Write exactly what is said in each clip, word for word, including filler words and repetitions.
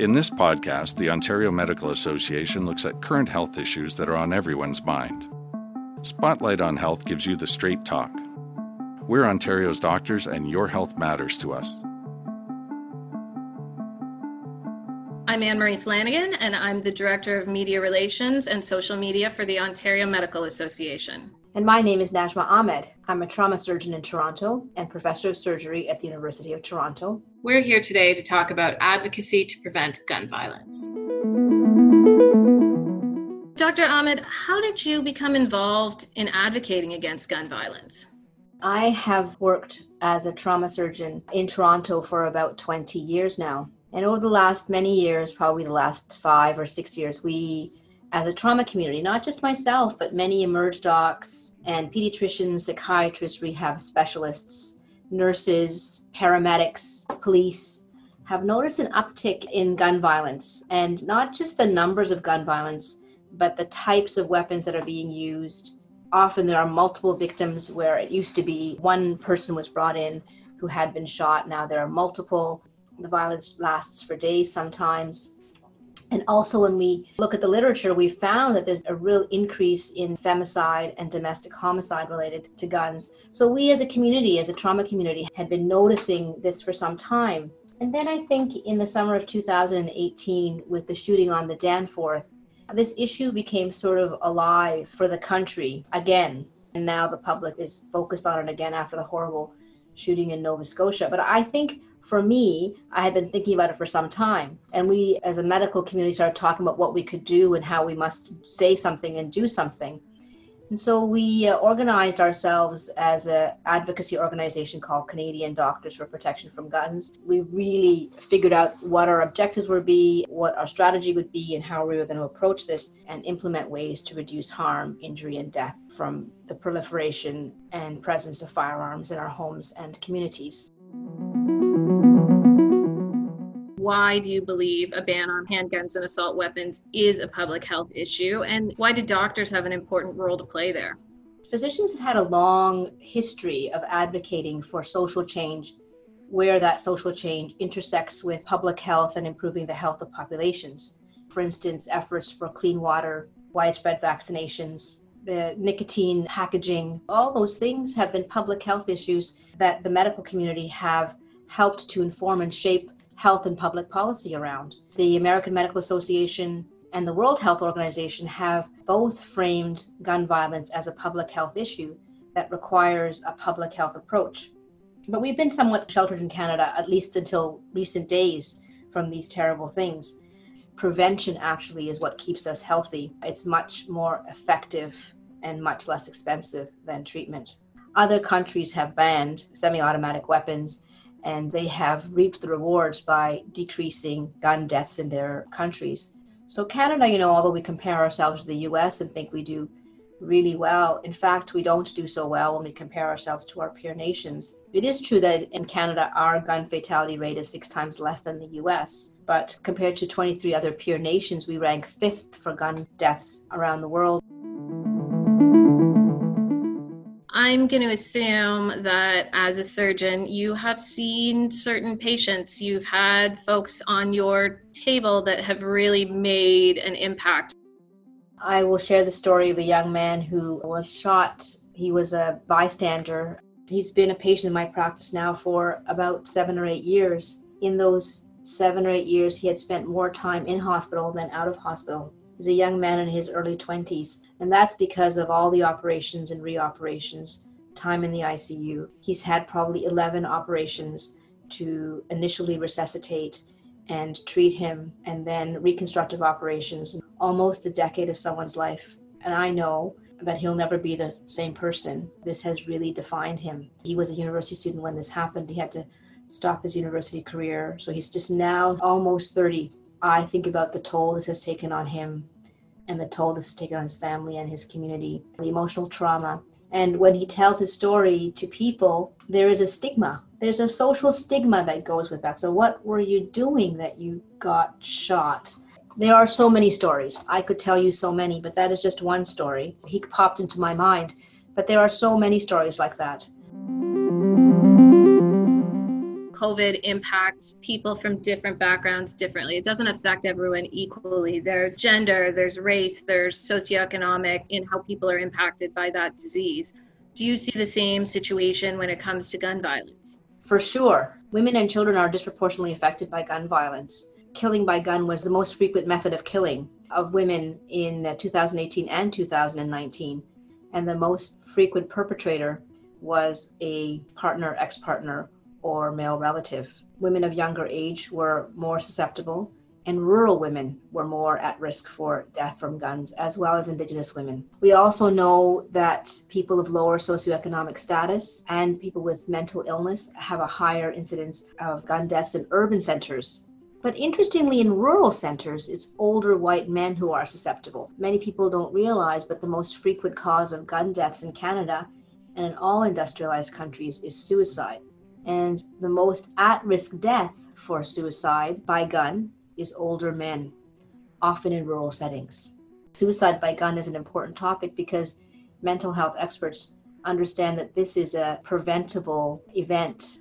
In this podcast, the Ontario Medical Association looks at current health issues that are on everyone's mind. Spotlight on Health gives you the straight talk. We're Ontario's doctors, and your health matters to us. I'm Anne-Marie Flanagan, and I'm the Director of Media Relations and Social Media for the Ontario Medical Association. And my name is Najma Ahmed. I'm a trauma surgeon in Toronto and professor of surgery at the University of Toronto. We're here today to talk about advocacy to prevent gun violence. Doctor Ahmed, how did you become involved in advocating against gun violence? I have worked as a trauma surgeon in Toronto for about twenty years now. And over the last many years, probably the last five or six years, we as a trauma community, not just myself, but many eMERGE docs and pediatricians, psychiatrists, rehab specialists, nurses, paramedics, police, have noticed an uptick in gun violence. And not just the numbers of gun violence, but the types of weapons that are being used. Often there are multiple victims where it used to be one person was brought in who had been shot. Now there are multiple. The violence lasts for days sometimes. And also when we look at the literature, we found that there's a real increase in femicide and domestic homicide related to guns. So we as a community, as a trauma community, had been noticing this for some time. And then I think in the summer of two thousand eighteen, with the shooting on the Danforth, this issue became sort of alive for the country again. And now the public is focused on it again after the horrible shooting in Nova Scotia. But I think for me, I had been thinking about it for some time, and we as a medical community started talking about what we could do and how we must say something and do something. And so we uh, organized ourselves as an advocacy organization called Canadian Doctors for Protection from Guns. We really figured out what our objectives would be, what our strategy would be, and how we were going to approach this and implement ways to reduce harm, injury, and death from the proliferation and presence of firearms in our homes and communities. Why do you believe a ban on handguns and assault weapons is a public health issue? And why do doctors have an important role to play there? Physicians have had a long history of advocating for social change where that social change intersects with public health and improving the health of populations. For instance, efforts for clean water, widespread vaccinations, the nicotine packaging, all those things have been public health issues that the medical community have helped to inform and shape health and public policy around. The American Medical Association and the World Health Organization have both framed gun violence as a public health issue that requires a public health approach. But we've been somewhat sheltered in Canada, at least until recent days, from these terrible things. Prevention actually is what keeps us healthy. It's much more effective and much less expensive than treatment. Other countries have banned semi-automatic weapons, and they have reaped the rewards by decreasing gun deaths in their countries. So Canada, you know, although we compare ourselves to the U S and think we do really well, in fact, we don't do so well when we compare ourselves to our peer nations. It is true that in Canada, our gun fatality rate is six times less than the U S, but compared to twenty-three other peer nations, we rank fifth for gun deaths around the world. I'm going to assume that as a surgeon, you have seen certain patients, you've had folks on your table that have really made an impact. I will share the story of a young man who was shot. He was a bystander. He's been a patient in my practice now for about seven or eight years. In those seven or eight years, he had spent more time in hospital than out of hospital. He's a young man in his early twenties, and that's because of all the operations and reoperations, time in the I C U. He's had probably eleven operations to initially resuscitate and treat him, and then reconstructive operations, almost a decade of someone's life. And I know that he'll never be the same person. This has really defined him. He was a university student when this happened. He had to stop his university career, so he's just now almost thirty. I think about the toll this has taken on him and the toll this has taken on his family and his community, the emotional trauma. And when he tells his story to people, there is a stigma. There's a social stigma that goes with that. So what were you doing that you got shot? There are so many stories. I could tell you so many, but that is just one story. He popped into my mind, but there are so many stories like that. COVID impacts people from different backgrounds differently. It doesn't affect everyone equally. There's gender, there's race, there's socioeconomic in how people are impacted by that disease. Do you see the same situation when it comes to gun violence? For sure. Women and children are disproportionately affected by gun violence. Killing by gun was the most frequent method of killing of women in two thousand eighteen and two thousand nineteen. And the most frequent perpetrator was a partner, ex-partner, or male relative. Women of younger age were more susceptible, and rural women were more at risk for death from guns, as well as Indigenous women. We also know that people of lower socioeconomic status and people with mental illness have a higher incidence of gun deaths in urban centers. But interestingly, in rural centers, it's older white men who are susceptible. Many people don't realize, but the most frequent cause of gun deaths in Canada and in all industrialized countries is suicide. And the most at-risk death for suicide by gun is older men, often in rural settings. Suicide by gun is an important topic because mental health experts understand that this is a preventable event.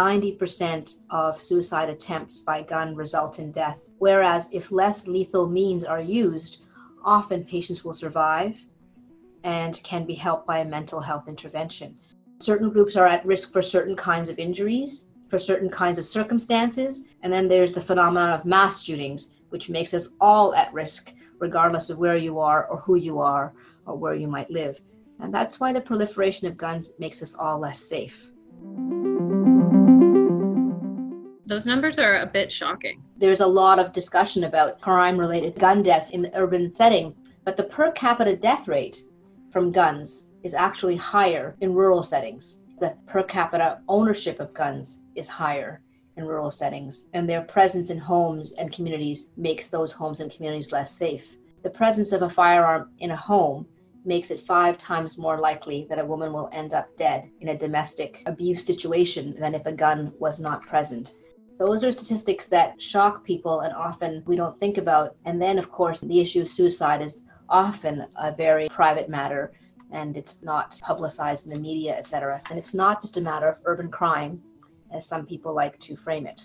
ninety percent of suicide attempts by gun result in death, whereas if less lethal means are used, often patients will survive and can be helped by a mental health intervention. Certain groups are at risk for certain kinds of injuries, for certain kinds of circumstances, and then there's the phenomenon of mass shootings, which makes us all at risk, regardless of where you are or who you are or where you might live. And that's why the proliferation of guns makes us all less safe. Those numbers are a bit shocking. There's a lot of discussion about crime-related gun deaths in the urban setting, but the per capita death rate from guns is actually higher in rural settings. The per capita ownership of guns is higher in rural settings, and their presence in homes and communities makes those homes and communities less safe. The presence of a firearm in a home makes it five times more likely that a woman will end up dead in a domestic abuse situation than if a gun was not present. Those are statistics that shock people and often we don't think about. And then, of course, the issue of suicide is often a very private matter and it's not publicized in the media, et cetera. And it's not just a matter of urban crime, as some people like to frame it.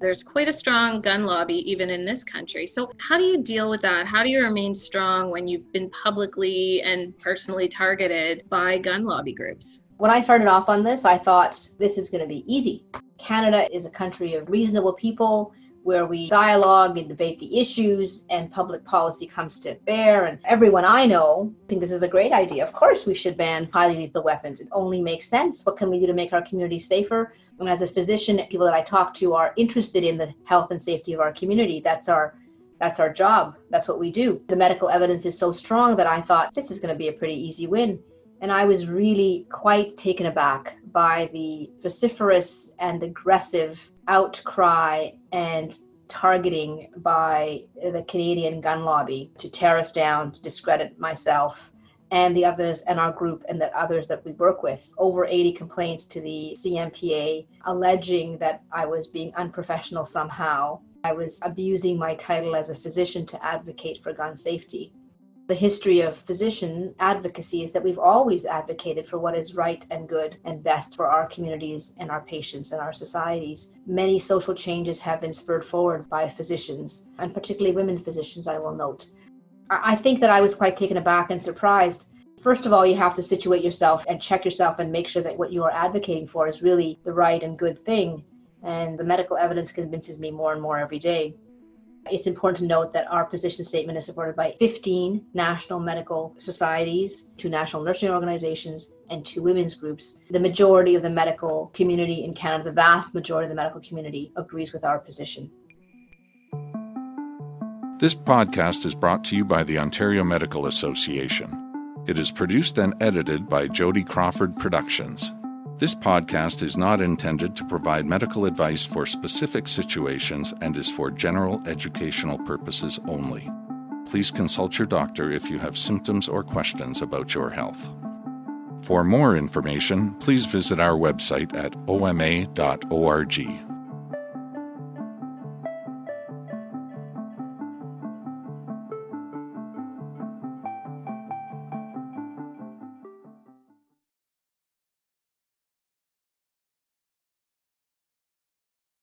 There's quite a strong gun lobby even in this country. So how do you deal with that? How do you remain strong when you've been publicly and personally targeted by gun lobby groups? When I started off on this, I thought this is going to be easy. Canada is a country of reasonable people where we dialogue and debate the issues and public policy comes to bear. And everyone I know think this is a great idea. Of course, we should ban highly lethal weapons. It only makes sense. What can we do to make our community safer? And as a physician, people that I talk to are interested in the health and safety of our community. That's our That's our job. That's what we do. The medical evidence is so strong that I thought this is going to be a pretty easy win. And I was really quite taken aback by the vociferous and aggressive outcry and targeting by the Canadian gun lobby to tear us down, to discredit myself and the others and our group and the others that we work with. Over eighty complaints to the C M P A alleging that I was being unprofessional somehow. I was abusing my title as a physician to advocate for gun safety. The history of physician advocacy is that we've always advocated for what is right and good and best for our communities and our patients and our societies. Many social changes have been spurred forward by physicians, and particularly women physicians, I will note. I think that I was quite taken aback and surprised. First of all, you have to situate yourself and check yourself and make sure that what you are advocating for is really the right and good thing. And the medical evidence convinces me more and more every day. It's important to note that our position statement is supported by fifteen national medical societies, two national nursing organizations, and two women's groups. The majority of the medical community in Canada, the vast majority of the medical community, agrees with our position. This podcast is brought to you by the Ontario Medical Association. It is produced and edited by Jody Crawford Productions. This podcast is not intended to provide medical advice for specific situations and is for general educational purposes only. Please consult your doctor if you have symptoms or questions about your health. For more information, please visit our website at o m a dot org.